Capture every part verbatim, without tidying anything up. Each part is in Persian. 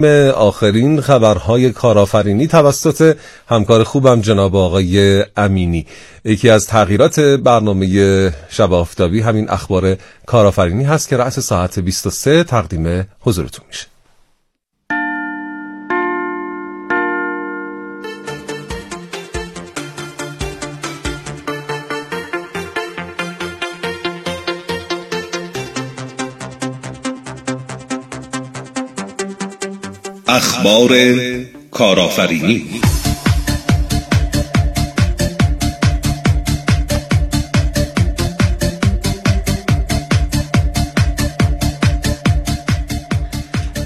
به آخرین خبرهای کارآفرینی توسط همکار خوبم جناب آقای امینی. یکی از تغییرات برنامه شب آفتابی همین اخبار کارآفرینی هست که رأس ساعت بیست و سه تقدیم حضورتون میشه. اخبار کارآفرینی.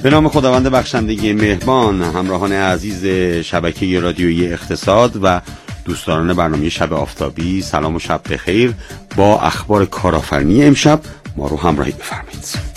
به نام خداوند بخشندگی مهربان. همراهان عزیز شبکه رادیویی اقتصاد و دوستداران برنامه شب آفتابی، سلام و شب بخیر. با اخبار کارآفرینی امشب ما رو همراهی بفرمایید.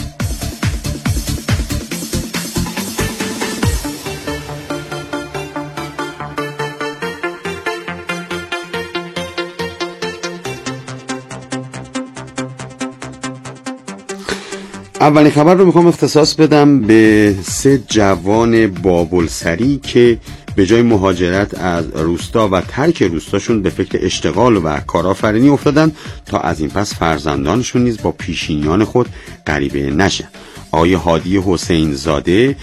اولین خبر رو میخوام اختصاص بدم به سه جوان بابلسری که به جای مهاجرت از روستا و ترک روستاشون به فکر اشتغال و کارآفرینی افتادن تا از این پس فرزندانشون نیز با پیشینیان خود غریبه نشن. آقای هادی حسین زاده،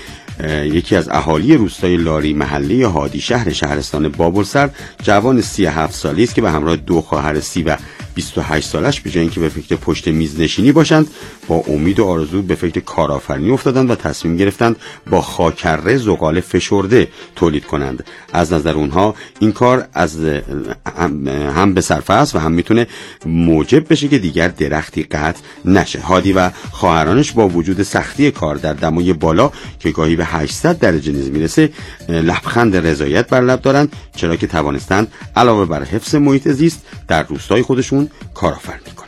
یکی از اهالی روستای لاری محلی هادی شهر شهرستان بابلسر، جوان سی و هفت ساله است که به همراه دو خواهر سی و بیست و هشت سالش به جای اینکه به فکر پشت میز نشینی باشند، با امید و آرزو به فکر کارآفرینی افتادند و تصمیم گرفتند با خاکره زغال فشرده تولید کنند. از نظر اونها این کار از هم به صرفه است و هم میتونه موجب بشه که دیگر درختی قطع نشه. هادی و خواهرانش با وجود سختی کار در دمای بالا که گاهی به هشتصد درجه نیز میرسه، لبخند رضایت بر لب دارند، چرا که توانستند علاوه بر حفظ محیط زیست در روستای خودشون کارآفرینی کنند.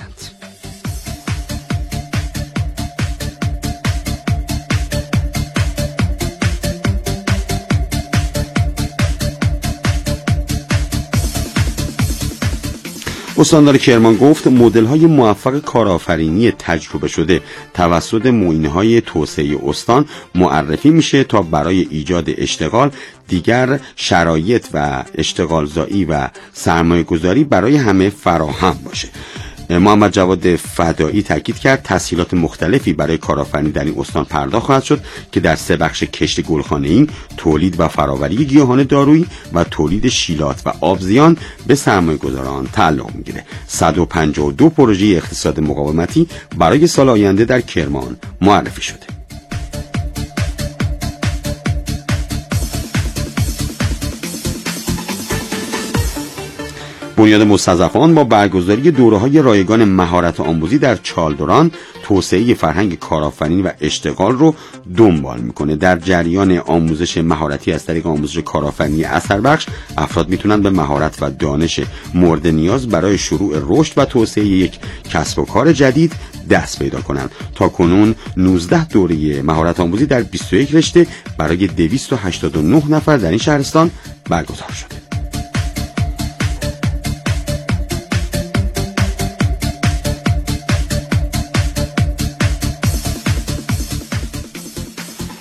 استاندار کرمان گفت مدل‌های موفق کارآفرینی تجربه شده توسط معینه‌های توسعه استان معرفی میشه تا برای ایجاد اشتغال دیگر شرایط و اشتغالزایی و سرمایه‌گذاری برای همه فراهم باشه. محمد جواد فدایی تاکید کرد تسهیلات مختلفی برای کارآفرینی در این استان پرداخت خواهد شد که در سه بخش کشت گلخانه‌ای، تولید و فراوری گیاهان دارویی و تولید شیلات و آبزیان به سرمایه‌گذاران تعلق می‌گیرد. صد و پنجاه و دو پروژه اقتصاد مقاومتی برای سال آینده در کرمان معرفی شده. بنیاد مستزخان با برگزاری دوره‌های رایگان مهارت آموزی در چالدران توسعه فرهنگ کارآفرینی و اشتغال رو دنبال میکنه. در جریان آموزش مهارتی از طریق آموزش کارآفرینی اثربخش، افراد میتونن به مهارت و دانش مورد نیاز برای شروع رشد و توسعه یک کسب و کار جدید دست پیدا کنند. تا کنون نوزده دوره مهارت آموزی در بیست و یک رشته برای دویست و هشتاد و نه نفر در این شهرستان برگزار شده.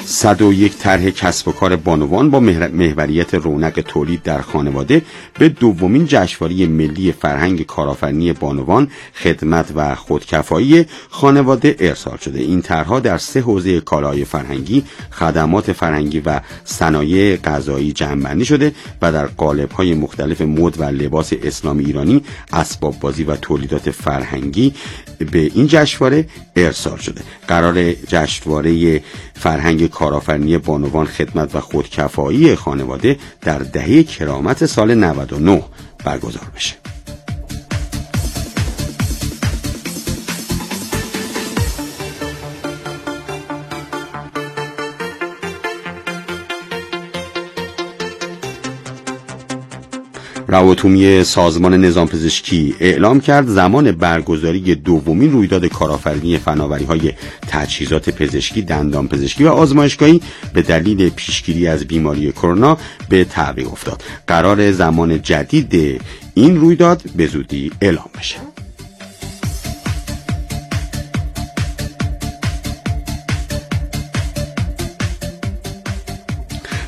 صد و یک طرح کسب و کار بانوان با محوریت رونق تولید در خانواده به دومین جشنواره ملی فرهنگ کارآفرینی بانوان، خدمت و خودکفایی خانواده ارسال شده. این طرح‌ها در سه حوزه کالای فرهنگی، خدمات فرهنگی و صنایع غذایی جمع‌بندی شده و در قالب‌های مختلف مد و لباس اسلامی ایرانی، اسباب بازی و تولیدات فرهنگی به این جشنواره ارسال شده. قرار جشنواره فرهنگ کارآفرینی بانوان، خدمت و خودکفایی خانواده در دهه کرامت سال نود و نه برگزار بشه. روابط‌عمومی سازمان نظام پزشکی اعلام کرد زمان برگزاری دومین رویداد کارآفرینی فناوری‌های تجهیزات پزشکی، دندان پزشکی و آزمایشگاهی به دلیل پیشگیری از بیماری کرونا به تعویق افتاد. قرار زمان جدید این رویداد به زودی اعلام بشه.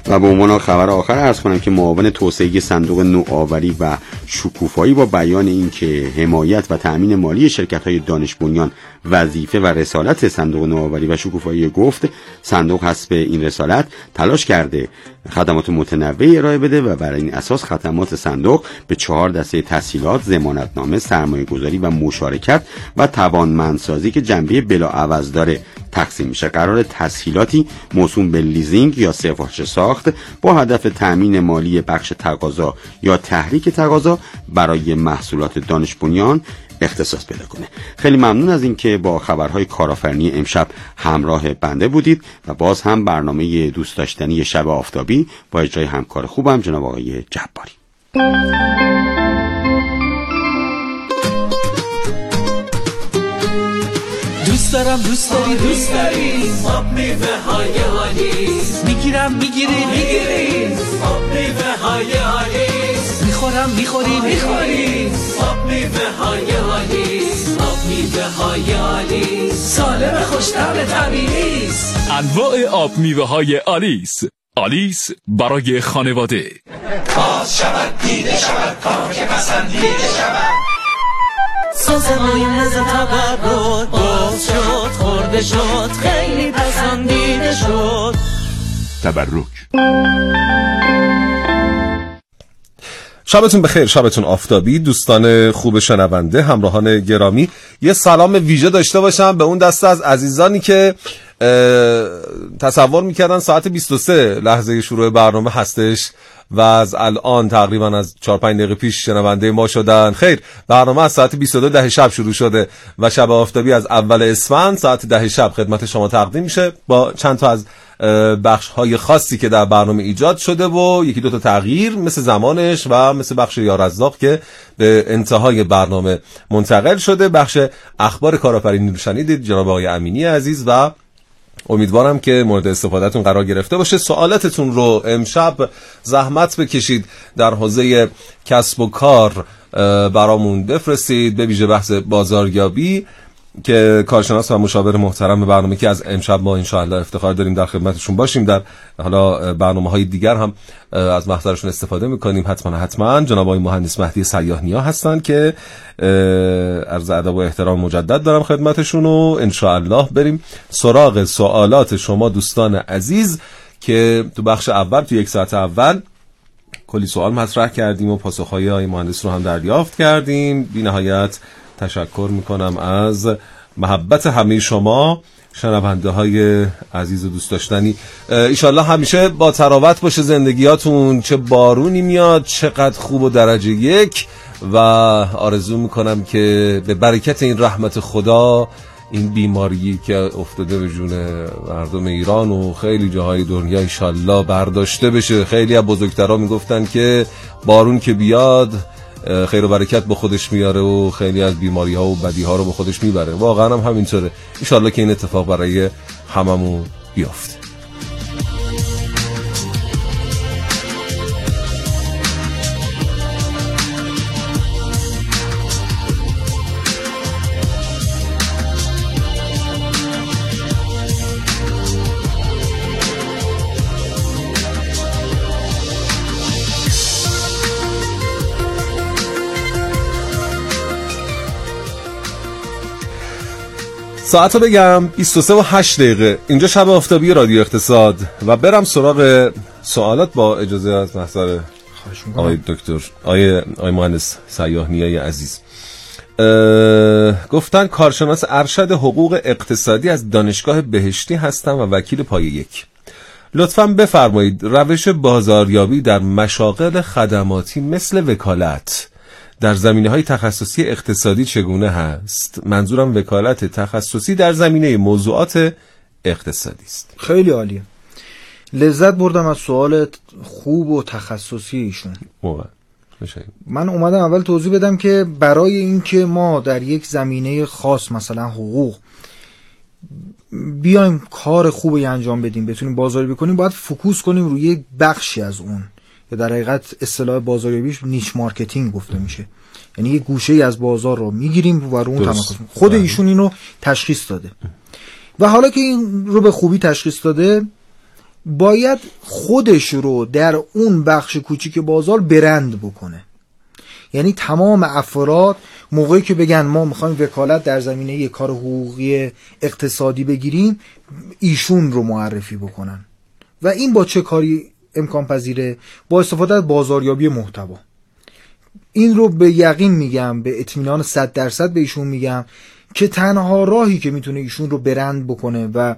و به عنوان خبر آخر عرض کنم که معاون توسعه صندوق نوآوری و شکوفایی با بیان اینکه حمایت و تأمین مالی شرکت‌های دانش بنیان وظیفه و رسالت صندوق نوآوری و شکوفایی، گفت صندوق حسب این رسالت تلاش کرده خدمات متنوعی ارائه بده و بر این اساس خدمات صندوق به چهار دسته تسهیلات، ضمانتنامه، سرمایه‌گذاری و مشارکت و توانمندسازی که جنبه بلاعوض داره تقسیم میشه. قرار تسهیلاتی موسوم به لیزینگ یا سفارش ساخت با هدف تأمین مالی بخش تقاضا یا تحریک تقاضا برای محصولات دانش بنیان اختصاص پیدا کنه. خیلی ممنون از اینکه با خبرهای کارآفرینی امشب همراه بنده بودید و باز هم برنامه دوست داشتنی شب آفتابی با اجرای همکار خوبم جناب آقای جباری. دوست دارم دوست داری دوست داری آب میوه های آلیس میگیرم میگیری میگیری آب میوه های آلیس میخورم میخوری میخوری آب میوه های آلیس آب میوه های آلیس سالم خوش طعم طبیعی است. انواع آب میوه های آلیس. آلیس برای خانواده. باز شود دیده شود کار که پسندیده شود. سوز مایونز تبرد باز شد، خورده شد، خیلی پسندیده شد. تبرک. شبتون بخیر، شبتون آفتابی. دوستان خوب شنونده، همراهان گرامی، یه سلام ویژه داشته باشم به اون دسته از عزیزانی که تصور میکردن ساعت بیست و سه لحظه شروع برنامه هستش و از الان تقریبا از چهار پنج دقیقه پیش شنونده ما شدن. خیر، برنامه از ساعت بیست و دو ده شب شروع شده و شب آفتابی از اول اسفند ساعت ده شب خدمت شما تقدیم میشه با چند تا از بخش های خاصی که در برنامه ایجاد شده و یکی دو تا تغییر مثل زمانش و مثل بخش یارزاق که به انتهای برنامه منتقل شده. بخش اخبار کارآفرینی رو شنیدید جناب آقای امینی عزیز و امیدوارم که مورد استفادهتون قرار گرفته باشه. سوالاتتون رو امشب زحمت بکشید در حوزه کسب و کار برامون بفرستید، به ویژه بحث بازاریابی که کارشناس و مشاور محترم برنامه که از امشب ما ان شاء الله افتخار داریم در خدمتشون باشیم. در حالا برنامه‌های دیگر هم از محضرشون استفاده می‌کنیم. حتما حتما جناب آقای مهندس مهدی سیاه نیا هستن که عرض ادب و احترام مجدد دارم خدمتشون و ان شاء الله بریم سراغ سوالات شما دوستان عزیز که تو بخش اول، تو یک ساعت اول کلی سوال مطرح کردیم و پاسخ‌های آقای مهندس رو هم دریافت کردیم. بی‌نهایت تشکر میکنم از محبت همه شما شنونده های عزیز و دوست داشتنی. ایشالله همیشه با تراوت باشه زندگیاتون، چه بارونی میاد چقدر خوب و درجه یک و آرزو میکنم که به برکت این رحمت خدا این بیماری که افتاده به جون مردم ایران و خیلی جاهای دنیا ایشالله برداشته بشه. خیلی از بزرگترها میگفتن که بارون که بیاد خیر و برکت به خودش میاره و خیلی از بیماری ها و بدی ها رو به خودش میبره. واقعا هم همینطوره. انشالله که این اتفاق برای هممون بیافته. ساعت رو بگم بیست و سه و هشت دقیقه. اینجا شب آفتابی رادیو اقتصاد و برم سراغ سوالات با اجازه از محضر آقای دکتر آقای آقای مهندس سیاه نیای عزیز. گفتن کارشناس ارشد حقوق اقتصادی از دانشگاه بهشتی هستم و وکیل پایه یک. لطفاً بفرمایید روش بازاریابی در مشاغل خدماتی مثل وکالت در زمینه‌های تخصصی اقتصادی چگونه هست؟ منظورم وکالت تخصصی در زمینه موضوعات اقتصادی است. خیلی عالیه. لذت بردم از سوالت خوب و تخصصی ایشون. واقعا. من اومدم اول توضیح بدم که برای اینکه ما در یک زمینه خاص مثلا حقوق بیایم کار خوبی انجام بدیم، بتونیم بازاریابی کنیم، باید فوکوس کنیم روی یک بخشی از اون. یا در حقیقت اصطلاح بازاریابیش نیش مارکتینگ گفته میشه، یعنی یه گوشه‌ای از بازار رو میگیریم و رو اون تمرکز می‌کنیم. خود ایشون اینو تشخیص داده و حالا که این رو به خوبی تشخیص داده باید خودش رو در اون بخش کوچیک بازار برند بکنه. یعنی تمام افراد موقعی که بگن ما میخوایم وکالت در زمینه یک کار حقوقی اقتصادی بگیریم، ایشون رو معرفی بکنن. و این با چه کاری امکان پذیره؟ با استفاده از بازاریابی محتوا. این رو به یقین میگم، به اطمینان صد درصد به ایشون میگم که تنها راهی که میتونه ایشون رو برند بکنه و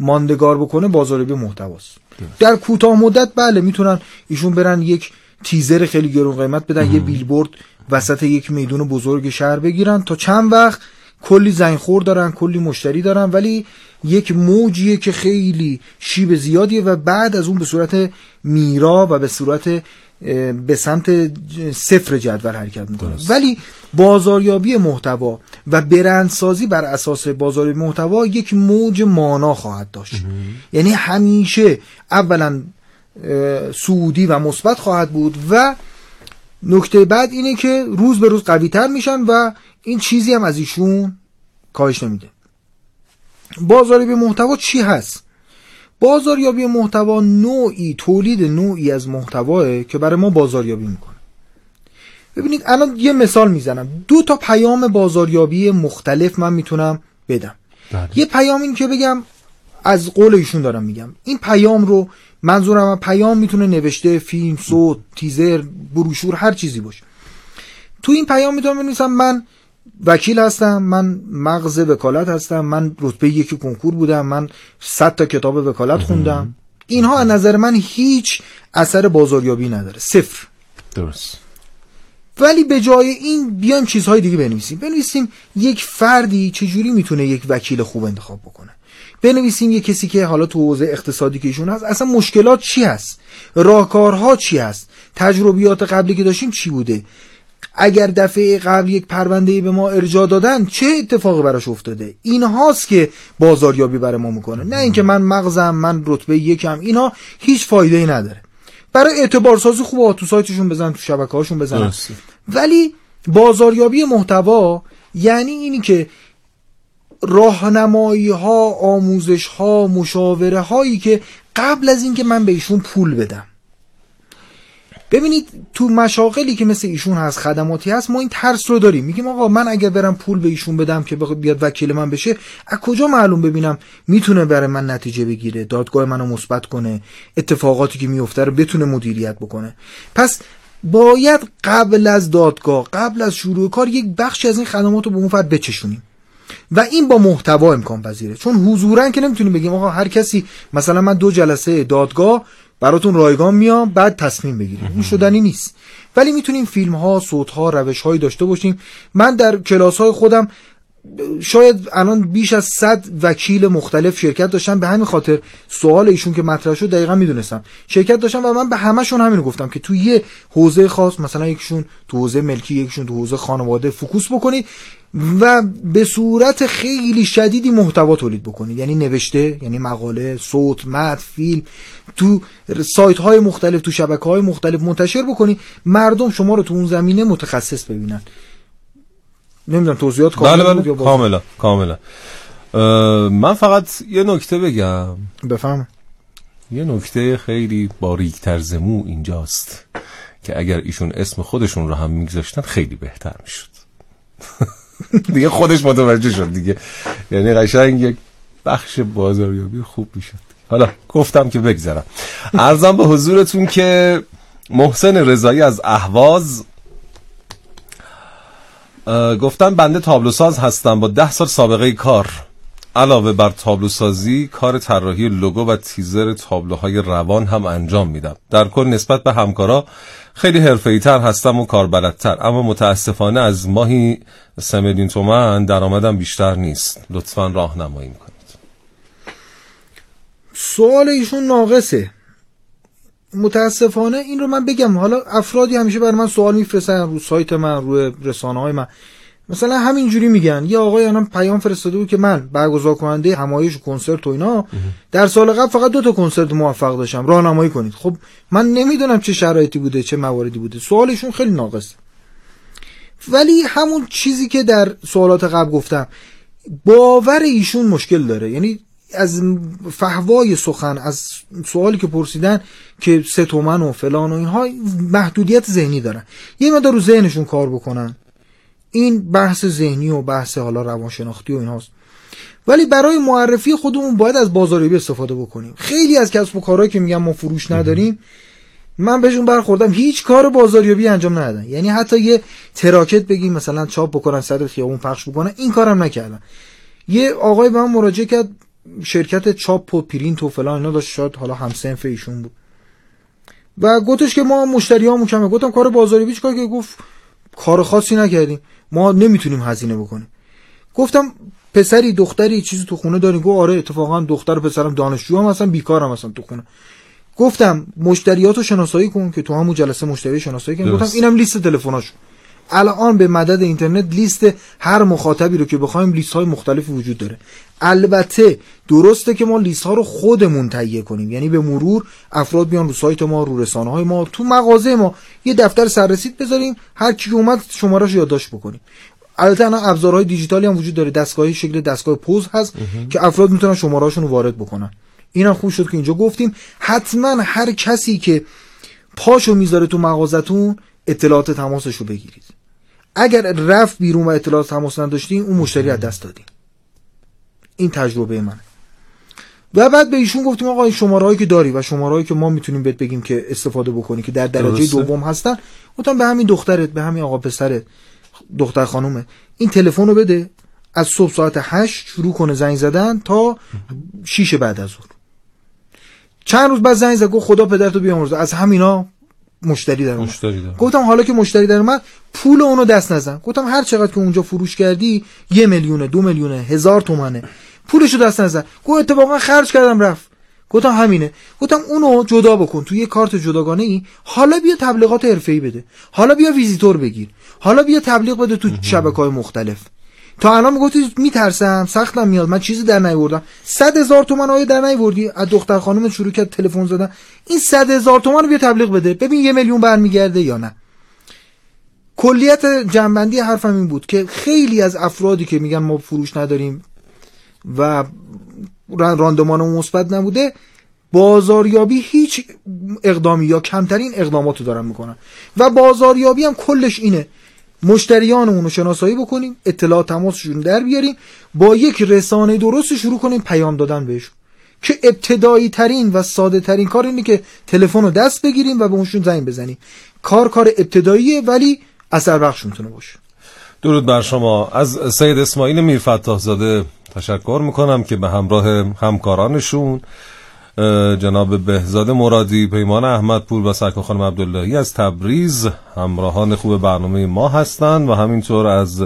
ماندگار بکنه بازاریابی محتواست. در کوتاه مدت بله میتونن ایشون برن یک تیزر خیلی گرون قیمت بدن، مم. یه بیلبورد وسط یک میدون بزرگ شهر بگیرن، تا چند وقت کلی زنگخور دارن، کلی مشتری دارن، ولی یک موجیه که خیلی شیب زیادیه و بعد از اون به صورت میرا و به صورت به سمت صفر جدول حرکت میکنه. ولی بازاریابی محتوا و برندسازی بر اساس بازاریابی محتوا یک موج مانا خواهد داشت. مم. یعنی همیشه اولا سعودی و مثبت خواهد بود و نکته بعد اینه که روز به روز قوی تر میشن و این چیزی هم از ایشون کاهش نمیده. بازاریابی محتوا چی هست؟ بازاریابی محتوا نوعی تولید نوعی از محتواه که برای ما بازاریابی میکنه. ببینید الان یه مثال میزنم، دو تا پیام بازاریابی مختلف من میتونم بدم. بعد. یه پیام این که بگم از قول ایشون دارم میگم، این پیام رو منظورم من پیام میتونه نوشته، فیلم، صوت، تیزر، بروشور، هر چیزی باشه. تو این پیام میتونم بنویسم من وکیل هستم، من مغز وکالت هستم، من رتبه یکی کنکور بودم، من صد تا کتاب وکالت خوندم. اینها از نظر من هیچ اثر بازاریابی نداره، صفر. درست. ولی به جای این بیایم چیزهای دیگه بنویسیم. بنویسیم یک فردی چجوری میتونه یک وکیل خوب انتخاب بکنه. بنویسیم یک کسی که حالا تو حوزه اقتصادی که ایشون هست اصلا مشکلات چی هست، راهکارها چی هست، تجربیات قبلی که داشتیم چی بوده، اگر دفعه قبل یک پرونده‌ای به ما ارجاع دادن چه اتفاقی براش افتاده. اینهاست که بازاریابی برای ما میکنه، نه اینکه من مغزم، من رتبه یکم، اینا هیچ فایده‌ای نداره. برای اعتبارسازی خوبه تو سایتشون بزنن، تو شبکه‌هاشون بزنن. درسته. ولی بازاریابی محتوا یعنی اینی که راهنمایی ها، آموزش ها، مشاوره هایی که قبل از اینکه من به ایشون پول بدم. ببینید تو مشاغلی که مثل ایشون هست، خدماتی هست، ما این ترس رو داریم، میگیم آقا من اگر برم پول به ایشون بدم که بیاد وکیل من بشه، از کجا معلوم ببینم میتونه برای من نتیجه بگیره، دادگاه منو مثبت کنه، اتفاقاتی که میفته رو بتونه مدیریت بکنه. پس باید قبل از دادگاه، قبل از شروع کار، یک بخشی از این خدمات رو به اون فرد بچشونیم و این با محتوا امکان پذیره. چون حضوراً که نمیتونیم بگیم آقا هر کسی مثلا من دو جلسه دادگاه براتون رایگان میام بعد تصمیم بگیریم، این شدنی نیست. ولی میتونیم فیلم ها، صوت ها، روش های داشته باشیم. من در کلاس های خودم شاید الان بیش از صد وکیل مختلف شرکت داشتم، به همین خاطر سوال ایشون که مطرح شد دقیقاً میدونستم. شرکت داشتم و من به همشون همین رو گفتم که تو یه حوزه خاص، مثلا یکشون تو حوزه ملکی، یکشون تو حوزه خانواده، فوکوس بکنید و به صورت خیلی شدیدی محتوا تولید بکنید. یعنی نوشته، یعنی مقاله، صوت، متن، فیلم، تو سایت های مختلف، تو شبکه های مختلف منتشر بکنید، مردم شما رو تو اون زمینه متخصص ببینن. نمیدونم توضیحات کاملا کاملا کاملا. من فقط یه نکته بگم. بفهم. یه نکته خیلی باریک‌تر زمو اینجاست که اگر ایشون اسم خودشون رو هم میگذاشتن خیلی بهتر میشد. دیگه خودش متوجه شد دیگه، یعنی قشنگ یک بخش بازاریابی خوب میشد. حالا گفتم که بگذرم. عرضم به حضورتون که محسن رضایی از اهواز گفتن بنده تابلوساز هستم با ده سال سابقه کار. علاوه بر تابلوسازی کار طراحی لوگو و تیزر تابلوهای روان هم انجام میدم. در کل نسبت به همکارا خیلی حرفه‌ای‌تر هستم و کاربلدتر، اما متاسفانه از ماهی سه میلیون تومان درآمدم بیشتر نیست. لطفاً راهنمایی میکنید. سوال ایشون ناقصه. متاسفانه این رو من بگم، حالا افرادی همیشه برای من سوال میفرستن رو سایت من، روی رسانه‌های من، مثلا همینجوری میگن یه آقای الان پیام فرستاده بود که من برگزار کننده همایش و کنسرت و اینا در سال قبل فقط دو تا کنسرت موفق داشتم، راهنمایی کنید. خب من نمیدونم چه شرایطی بوده، چه مواردی بوده. سوالشون خیلی ناقصه. ولی همون چیزی که در سوالات قبل گفتم، باور ایشون مشکل داره. یعنی از فحوای سخن، از سوالی که پرسیدن که سه تومن و فلان و اینها، محدودیت ذهنی دارن، یه مقدار رو ذهنشون کار بکنن. این بحث ذهنی و بحث حالا روانشناختی و اینهاست. ولی برای معرفی خودمون باید از بازاریابی استفاده بکنیم. خیلی از کسب و کارهایی که میگن ما فروش نداریم، من بهشون برخوردم هیچ کار بازاریابی انجام ندادن. یعنی حتی یه تراکت بگیم مثلا چاپ بکنن صدر خیابون پخش بکنن، این کارم نکردن. یه آقای به من مراجعه کرد، شرکت چاپ و پرینت و فلان اینا داشت، شاید حالا همسنف ایشون بود، و گفتش که ما مشتریامون کمه. گفتم کار بازاریابی چیکار؟ که گفت کار خاصی نکردیم، ما نمیتونیم هزینه بکنیم. گفتم پسری دختری چیزی تو خونه دارین؟ گفت آره، اتفاقا دختر و پسرم دانشجو هم هستن، بیکارم هستن تو خونه. گفتم مشتریاتو شناسایی کن، که تو همون جلسه مشتری شناسایی کردم. گفتم اینم لیست تلفناشو. الان به مدد اینترنت لیست هر مخاطبی رو که بخوایم، لیست های مختلفی وجود داره. البته درسته که ما لیست ها رو خودمون تهیه کنیم، یعنی به مرور افراد بیان رو سایت ما، رو رسانه های ما، تو مغازه ما یه دفتر سررسید بذاریم، هر کی اومد شماره‌اشو یادداشت بکنیم. البته الان ابزارهای دیجیتالی هم وجود داره، دستگاهی شکل دستگاه پوز هست که افراد میتونن شماره‌اشون رو وارد بکنن. اینا خوب شد که اینجا گفتیم. حتما هر کسی که پاشو میذاره تو مغازتون اطلاعات تماسشو بگیرید. اگر رفت بیرون و اطلاعات تماس نداشتین، اون مشتری از دست دادین. این تجربه منه. و بعد به ایشون گفتیم آقا این شماره‌هایی که داری و شماره‌هایی که ما میتونیم بهت بگیم که استفاده بکنی که در درجه دوم هستن، گفتم به همین دخترت، به همین آقا پسرت، دختر خانومه، این تلفن رو بده، از صبح ساعت هشت شروع کنه زنگ زدن تا شیش بعد از ظهر. چند روز بعد زنگ زد، گفت خدا پدرتو بیامرزه، از همینا مشتری در اومد. گفتم حالا که مشتری در اومد، پول اونو دست نزن. گفتم هر چقدر که اونجا فروش کردی، یه میلیونه، دو میلیونه، هزار تومنه، پولشو دست نزن. گفت اتفاقا خرج کردم رفت. گفتم همینه. گفتم اونو جدا بکن تو یه کارت جداگانه ای، حالا بیا تبلیغات حرفه‌ای بده، حالا بیا ویزیتور بگیر، حالا بیا تبلیغ بده تو شبکه‌های مختلف. تا الان میگفتی میترسم، سختم میاد، من چیزی در نیاوردم. صد هزار تومان آیه در نیاوردی؟ از دختر خانم شروع کرد تلفن زدن. این صد هزار تومان رو بیا تبلیغ بده، ببین یه میلیون برمیگرده یا نه. کلیت جنبندی حرفم این بود که خیلی از افرادی که میگن ما فروش نداریم و راندمان مثبت نبوده، بازاریابی هیچ اقدامی یا کمترین اقداماتو دارن میکنن. و بازاریابی هم کلش اینه، مشتریانمون رو شناسایی بکنیم، اطلاع تماسشون در بیاریم، با یک رسانه درست شروع کنیم پیام دادن بهشون، که ابتدایی ترین و ساده ترین کار اینه که تلفن رو دست بگیریم و به اونشون زنگ بزنیم. کار کار ابتداییه ولی اثر بخش میتونه باشه. درود بر شما. از سید اسماعیل میرفتاح زاده تشکر میکنم که به همراه همکارانشون جناب بهزاد مرادی، پیمان احمدپور و سرکار خانم عبداللهی از تبریز همراهان خوب برنامه ما هستند، و همینطور از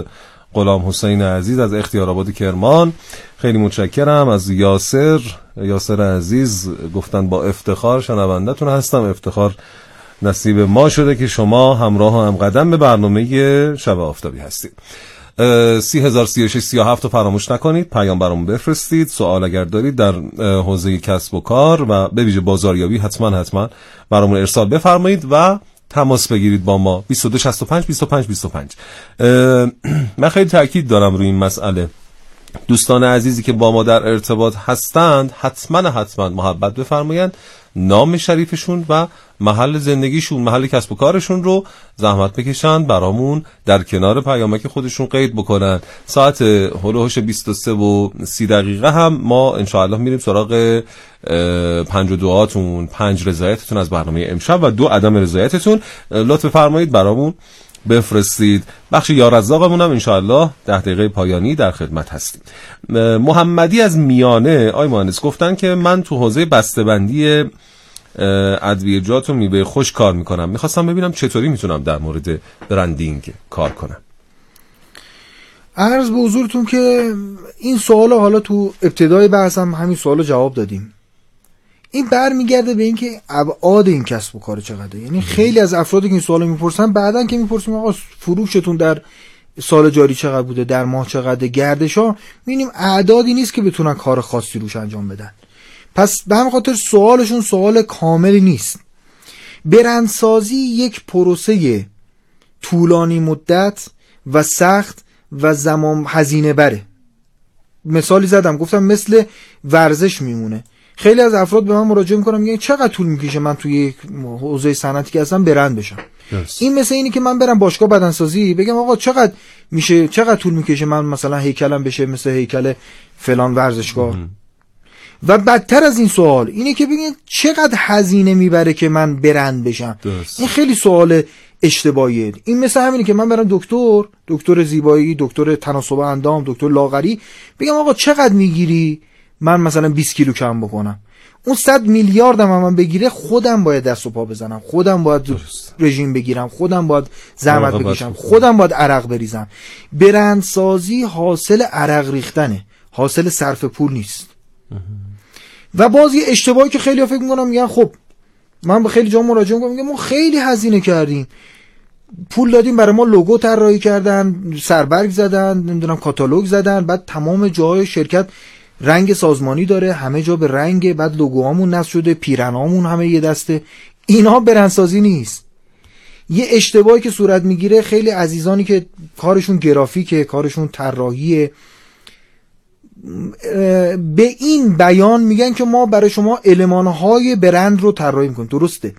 غلام حسین عزیز از اختیارآباد کرمان خیلی متشکرم. از یاسر یاسر عزیز گفتن با افتخار شنونده‌تون هستم، افتخار نصیب ما شده که شما همراه و همقدم به برنامه شب آفتابی هستید. سی هزار سی و شش سی و هفت رو فراموش نکنید، پیام برامون بفرستید، سوال اگر دارید در حوزه کسب و کار و به ویژه بازاریابی حتما حتما برامون ارسال بفرمایید و تماس بگیرید با ما. بیست و دو شصت و پنج بیست و پنج بیست و پنج. من خیلی تاکید دارم روی این مسئله. دوستان عزیزی که با ما در ارتباط هستند حتما حتما محبت بفرمایند، نام شریفشون و محل زندگیشون، محل کسب و کارشون رو زحمت بکشن برامون در کنار پیامک خودشون قید بکنن. ساعت هلوهوش بیست و سه و سی دقیقه هم ما انشاءالله میریم سراغ پنج دعاتون، پنج رضایتتون از برنامه امشب و دو عدم رضایتتون. لطف فرمایید برامون بفرستید. بخش یارزاقمون هم انشاءالله ده دقیقه پایانی در خدمت هستیم. محمدی از میانه، آی مهندس، گفتن که من تو حوزه بسته‌بندی ادویه‌جات و میوه خوش کار میکنم، میخواستم ببینم چطوری میتونم در مورد برندینگ کار کنم. عرض به حضورتون که این سوال حالا تو ابتدای بحثم هم همین سوالو جواب دادیم. این برمیگرده به اینکه ابعاد این کسب و کار چقدره. یعنی خیلی از افرادی که این سوالو میپرسن، بعدن که میپرسیم آقا فروشتون در سال جاری چقدر بوده، در ماه چقدر گردشا، میبینیم اعدادی نیست که بتونن کار خاصی روش انجام بدن. پس به همین خاطر سوالشون سوال کاملی نیست. برندسازی یک پروسه طولانی مدت و سخت و زمان هزینه بره. مثالی زدم، گفتم مثل ورزش میمونه. خیلی از افراد به من مراجعه میکنن میگن چقدر طول میکشه من توی یک حوزه صنعتی که اصلا برند بشم. yes. این مثل اینی که من برم باشگاه بدنسازی بگم آقا چقدر میشه، چقدر طول میکشه من مثلا هیکلم بشه مثل هیکل فلان ورزشکار. mm-hmm. و بدتر از این سوال اینه که بگین چقدر هزینه میبره که من برند بشم. yes. این خیلی سوال اشتباهیه. این مثل همینه که من برم دکتر، دکتر زیبایی، دکتر تناسب اندام، دکتر لاغری بگم آقا چقدر میگیری من مثلا بیست کیلو کم بکنم. اون صد میلیارد هم من بگیره خودم باید دست و پا بزنم، خودم باید رژیم بگیرم، خودم باید زحمت بکشم، خودم باید عرق بریزم. برندسازی حاصل عرق ریختنه، حاصل صرف پول نیست. و باز یه اشتباهی که خیلی ها فکر میکنم میگن خب من به خیلی جا مراجعه میکنم میگم ما خیلی هزینه کردیم، پول دادیم، برای ما لوگو طراحی کردن، سربرگ زدن، نمیدونم کاتالوگ زدن، بعد تمام جاهای شرکت رنگ سازمانی داره، همه جا به رنگه، بعد لوگوهامون نصب شده، پیرنامون همه یه دسته. اینا برندسازی نیست. یه اشتباهی که صورت میگیره خیلی عزیزانی که کارشون گرافیکه، کارشون طراحیه، به این بیان میگن که ما برای شما المانهای برند رو طراحی میکنیم. درسته،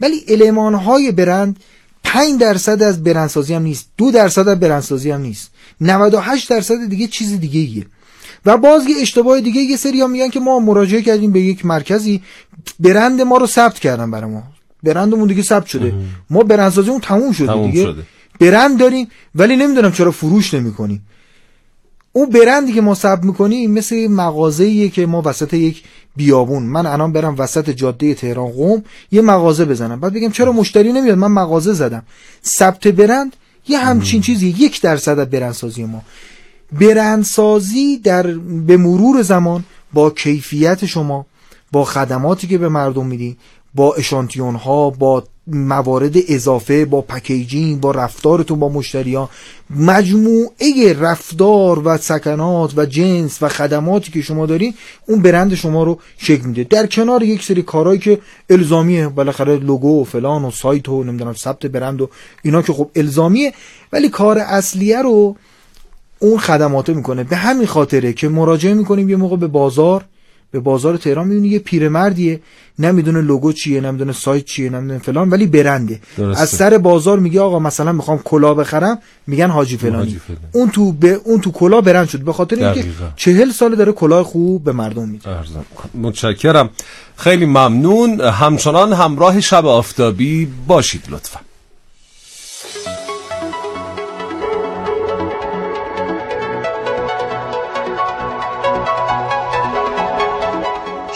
ولی المانهای برند پنج درصد از برندسازی هم نیست، دو درصد از برندسازی هم نیست، نود و هشت درصد دیگه چیز دیگه ایه. و باز یه اشتباه دیگه، یه سری ها میگن که ما مراجعه کردیم به یک مرکزی، برند ما رو ثبت کردن برای ما، برندمون دیگه ثبت شده، ما برندسازیمون تموم شده، تموم دیگه شده. برند داریم ولی نمیدونم چرا فروش نمی‌کنی. اون برندی که ما ثبت می‌کنیم مثل مغازه‌ایه که ما وسط یک بیابون، من الان برم وسط جاده تهران قم یه مغازه بزنم، بعد بگم چرا مشتری نمیاد، من مغازه زدم. ثبت برند یه همچین چیزی، یک درصد از برندسازی ما. برندسازی در به مرور زمان با کیفیت شما، با خدماتی که به مردم میدی، با اشانتیون ها، با موارد اضافه، با پکیجینگ، با رفتارتون با مشتری ها، مجموعه رفتار و سکنات و جنس و خدماتی که شما دارین اون برند شما رو شکل میده، در کنار یک سری کارهایی که الزامیه، بالاخره لوگو و فلان و سایت و نمیدونم ثبت برند و اینا که خب الزامیه، ولی کار اصلیه رو اون خدماته میکنه. به همین خاطره که مراجعه میکنیم یه موقع به بازار، به بازار تهران، میبینی یه پیرمردیه نمیدونه لوگو چیه، نمیدونه سایت چیه، نمیدونه فلان، ولی برنده. درسته. از سر بازار میگه آقا مثلا میخوام کلا بخرم، میگن حاجی فلانی، اون تو به اون تو کلا برند شد، به خاطر اینکه چهل ساله داره کلاه خوب به مردم میده. متشکرم، خیلی ممنون. همچنان همراه شب آفتابی باشید لطفا.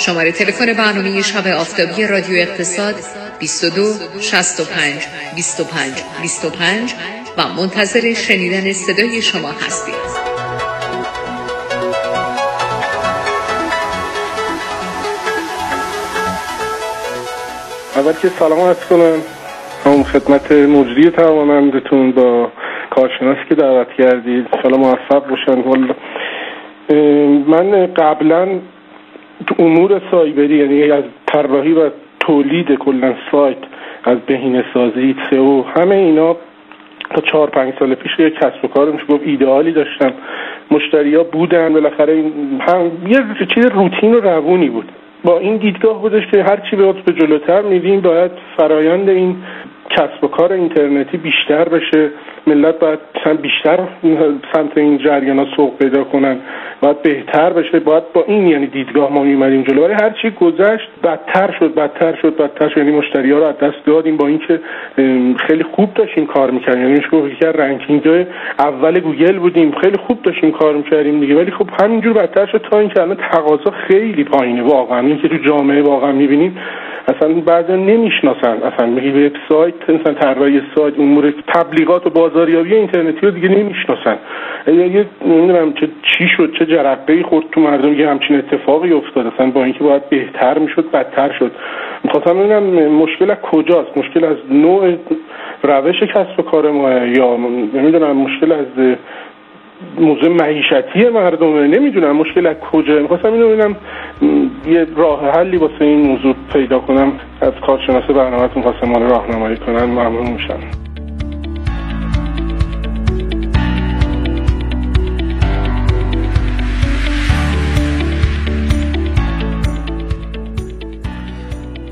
شماره تلفن برنامه شب آفتابی رادیو اقتصاد بیست و دو شصت و پنج بیست و پنج بیست و پنج و منتظر شنیدن صدای شما هستیم. اول که سلام عرض کنم هم خدمت مجری توانمندتون با کارشناسی که دعوت کردید. سلام موفق باشن. من قبلا تو امور سایبری، یعنی از طراحی و تولید کلا سایت، از بهینه‌سازی، سئو، همه اینا تا چهار پنج سال پیش یه کسب و کار میشه گفت ایدئالی داشتم. مشتری‌ها بودن، بالاخره این هم یه چیز روتین و روونی بود. با این دیدگاه بودش که هر چی به جلوتر می‌ریم باید فرایند این کسب و کار اینترنتی بیشتر بشه، ملت باید بیشتر سمت این جریان‌ها سوق پیدا کنن، باید بهتر بشه، باید با این یعنی دیدگاه ما می‌آمدیم جلو. ولی هر چی گذشت بدتر شد بدتر شد بدتر شد یعنی مشتری‌ها رو از دست دادیم با اینکه خیلی خوب داشتیم کار می‌کردیم، یعنی میشه که رنکینگ اول گوگل بودیم، خیلی خوب داشتیم کار می‌کردیم دیگه، ولی خب همینجور بدتر شد تا اینکه الان تقاضا خیلی پایینه. واقعا اینکه تو جامعه واقعا می‌بینید اصلا بعضی نمی‌شناسن، اصلا میگه وبسایت، مثلا طراحی سایت، امور تبلیغات و بازاریابی اینترنتی رو دیگه نمی‌شناسن. یعنی نمی‌دونم چه چی شد، چه جرقه‌ای خورد تو مردم که همچین اتفاقی افتاد. اصلا با اینکه باید بهتر میشد بدتر شد. می‌خواستم ببینم مشکل از کجاست، مشکل از نوع روش کسب و کار ما، یا نمی‌دونم مشکل از موضوع معیشتی مردمه، نمی‌دونم مشکل از کجاست. می‌خواستم اینو ببینم یه راه حلی واسه این موضوع پیدا کنم. از کارشناس برنامه‌تون خواستم اون راهنمایی کنن، ممنون می‌شم.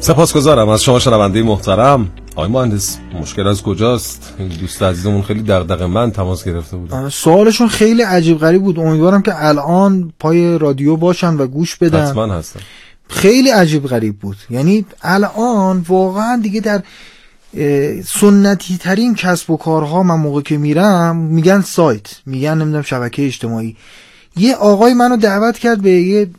سپاسگزارم از شما شنونده محترم. آقای مهندس مشکل از کجاست؟ دوست عزیزمون خیلی دغدغه‌مند تماس گرفته بود. سوالشون خیلی عجیب غریب بود. امیدوارم که الان پای رادیو باشن و گوش بدن. حتما هستن. خیلی عجیب غریب بود. یعنی الان واقعا دیگه در سنتی ترین کسب و کارها من موقع که میرم میگن سایت، میگن نمیدونم شبکه اجتماعی. یه آقای منو دعوت کرد به یه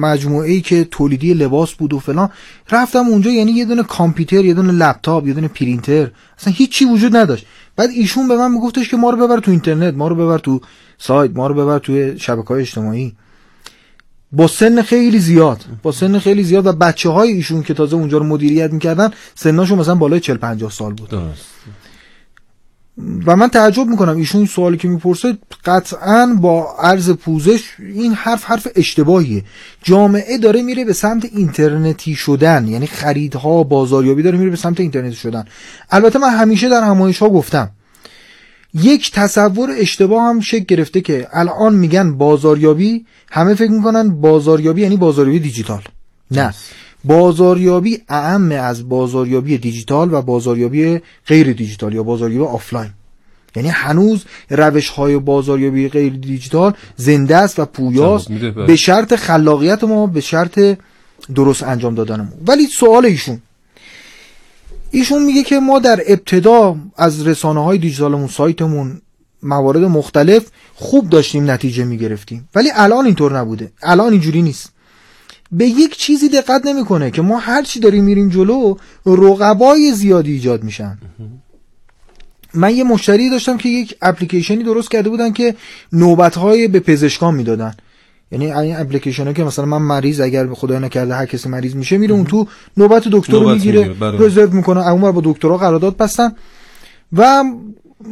مجموعه‌ای که تولیدی لباس بود و فلان. رفتم اونجا، یعنی یه دونه کامپیوتر، یه دونه لپتاپ، یه دونه پرینتر، اصلا هیچ چی وجود نداشت. بعد ایشون به من میگفتش که ما رو ببر تو اینترنت، ما رو ببر تو سایت، ما رو ببر تو شبکه‌های اجتماعی. با سن خیلی زیاد، با سن خیلی زیاد و بچه‌های ایشون که تازه اونجا رو مدیریت می‌کردن، سنشون مثلا بالای چهل پنجاه سال بود. درست. و من تعجب میکنم ایشون سوالی که میپرسه قطعاً با عرض پوزش، این حرف حرف اشتباهیه. جامعه داره میره به سمت اینترنتی شدن، یعنی خریدها، بازاریابی داره میره به سمت اینترنتی شدن. البته من همیشه در همایش‌ها گفتم یک تصور اشتباه هم شکل گرفته که الان میگن بازاریابی، همه فکر میکنن بازاریابی یعنی بازاریابی دیجیتال. نه، بازاریابی اعم از بازاریابی دیجیتال و بازاریابی غیر دیجیتال یا بازاریابی آفلاین. یعنی هنوز روش‌های بازاریابی غیر دیجیتال زنده است و پویاست، به شرط خلاقیت ما، به شرط درست انجام دادن ما. ولی سوال ایشون، ایشون میگه که ما در ابتدا از رسانه‌های دیجیتالمون، سایتمون، موارد مختلف خوب داشتیم نتیجه می‌گرفتیم، ولی الان اینطور نبوده، الان اینجوری نیست. به یک چیزی دقت نمیکنه که ما هر چی داریم میریم جلو، رقبای زیادی ایجاد میشن. من یه مشتری داشتم که یک اپلیکیشنی درست کرده بودن که نوبت‌های به پزشکان میدادن. یعنی این اپلیکیشنه که مثلا من مریض، اگر به خدای نکرده هر کسی مریض میشه، میره اون تو نوبت دکتر رو میگیره، رزرو میکنه. اونم با دکترها قرارداد بستن و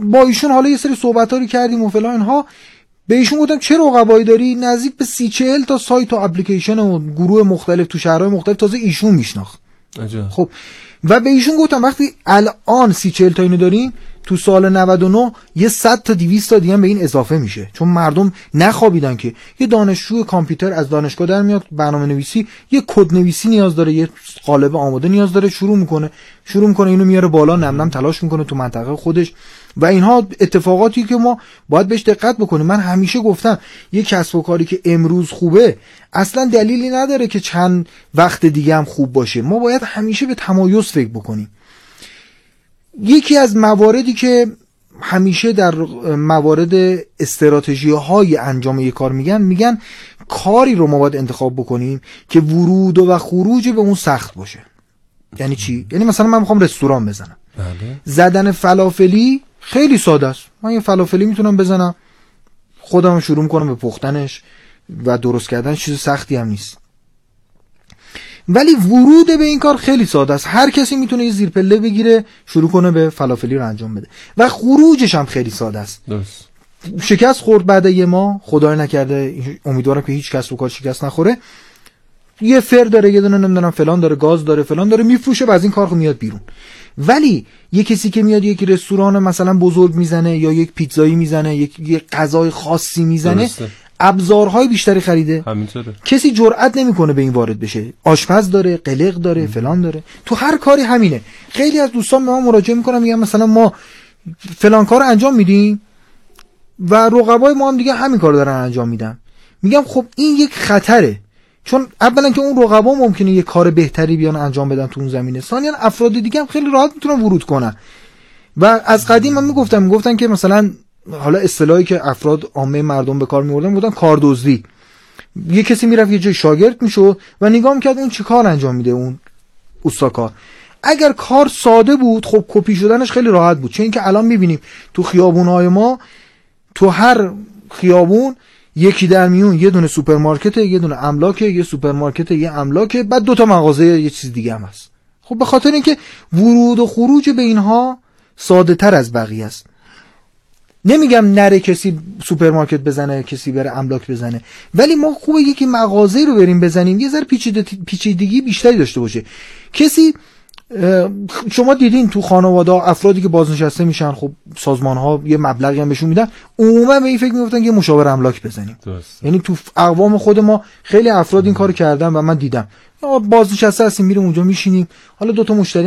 با ایشون حالا یه سری صحبت‌هایی کردیم و فلان اینها. به ایشون گفتم چه رقبایی داری؟ نزدیک به سی چهل تا سایت و اپلیکیشن و گروه مختلف تو شهرهای مختلف تازه ایشون میشناخت. خب و به ایشون گفتم وقتی الان سی چهل تا اینو داریم، تو سال نود و نه یه صد تا دویست تا دیگه به این اضافه میشه، چون مردم نخوابیدن که یه دانشجو کامپیوتر از دانشگاه در میاد، برنامه نویسی، یه کد نویسی نیاز داره، یه قالب آماده نیاز داره، شروع میکنه شروع میکنه اینو میاره بالا، نم نم تلاش میکنه تو منطقه خودش. و اینها اتفاقاتی که ما باید بهش دقت بکنیم. من همیشه گفتم یه کسب و کاری که امروز خوبه اصلا دلیلی نداره که چند وقت دیگه هم خوب باشه. ما باید همیشه به تمایز فکر بکنیم. یکی از مواردی که همیشه در موارد استراتژی های انجام یک کار میگن، میگن کاری رو ما باید انتخاب بکنیم که ورود و خروج به اون سخت باشه. یعنی چی؟ یعنی مثلا من میخوام رستوران بزنم. بله. زدن فلافلی خیلی ساده است. من یه فلافلی میتونم بزنم، خودم شروع میکنم به پختنش و درست کردن، چیز سختی هم نیست. ولی ورود به این کار خیلی ساده است. هر کسی میتونه یه زیرپله بگیره، شروع کنه به فلافلی رو انجام بده. و خروجش هم خیلی ساده است. درست. شکست خورد بعد یه ماه، خدای نکرده، امیدوارم که هیچ کس رو کار شکست نخوره. یه فر داره، یه دونه نمیدونم فلان داره، گاز داره، فلان داره، میفروشه و از این کار میاد بیرون. ولی یه کسی که میاد یک رستوران مثلا بزرگ میزنه، یا یک پیتزایی میزنه، یک یه غذای خاصی میزنه، درسته. ابزارهای بیشتری خریده، همینطوره. کسی جرئت نمیکنه به این وارد بشه. آشپز داره، قلق داره، ام. فلان داره. تو هر کاری همینه. خیلی از دوستان به من مراجعه میکنن میگن مثلا ما فلان کارو انجام میدیم و رقبای ما هم دیگه همین کارو دارن انجام میدن. میگم خب این یک خطره، چون اولا که اون رقبا ممکنه یه کار بهتری بیان انجام بدن تو اون زمینه، ثانیا افراد دیگه هم خیلی راحت میتونن ورود کنن. و از قدیم من میگفتم میگفتن که مثلا، حالا اصطلاحی که افراد عامه مردم به کار می‌بردن بودن کاردزدی. یه کسی میرفت یه جای شاگرد میشد و نگاه می‌کرد اون چی کار انجام میده اون استاد کار. اگر کار ساده بود خب کپی شدنش خیلی راحت بود، چون که الان می‌بینیم تو خیابون‌های ما، تو هر خیابون یکی در میون یه دونه سوپرمارکت، یه دونه املاک، یه سوپرمارکت، یه املاک، بعد دو تا مغازه یه چیز دیگه هم هست. خب به خاطر اینکه ورود و خروج به اینها ساده‌تر از بقیه است. نمیگم نره کسی سوپرمارکت بزنه، کسی بره املاک بزنه، ولی ما خوبه یکی مغازه رو بریم بزنیم، یه ذره پیچیدگی بیشتری داشته باشه. کسی شما دیدین تو خانواده افرادی که بازنشسته میشن، خب سازمان ها یه مبلغی هم بهشون میدن، عموما به این فکر میگفتن یه مشاور املاک بزنیم. یعنی تو اقوام خود ما خیلی افراد این کارو کردن و من دیدم. بازنشسته هستیم میریم اونجا میشینیم، حالا دوتا مشتری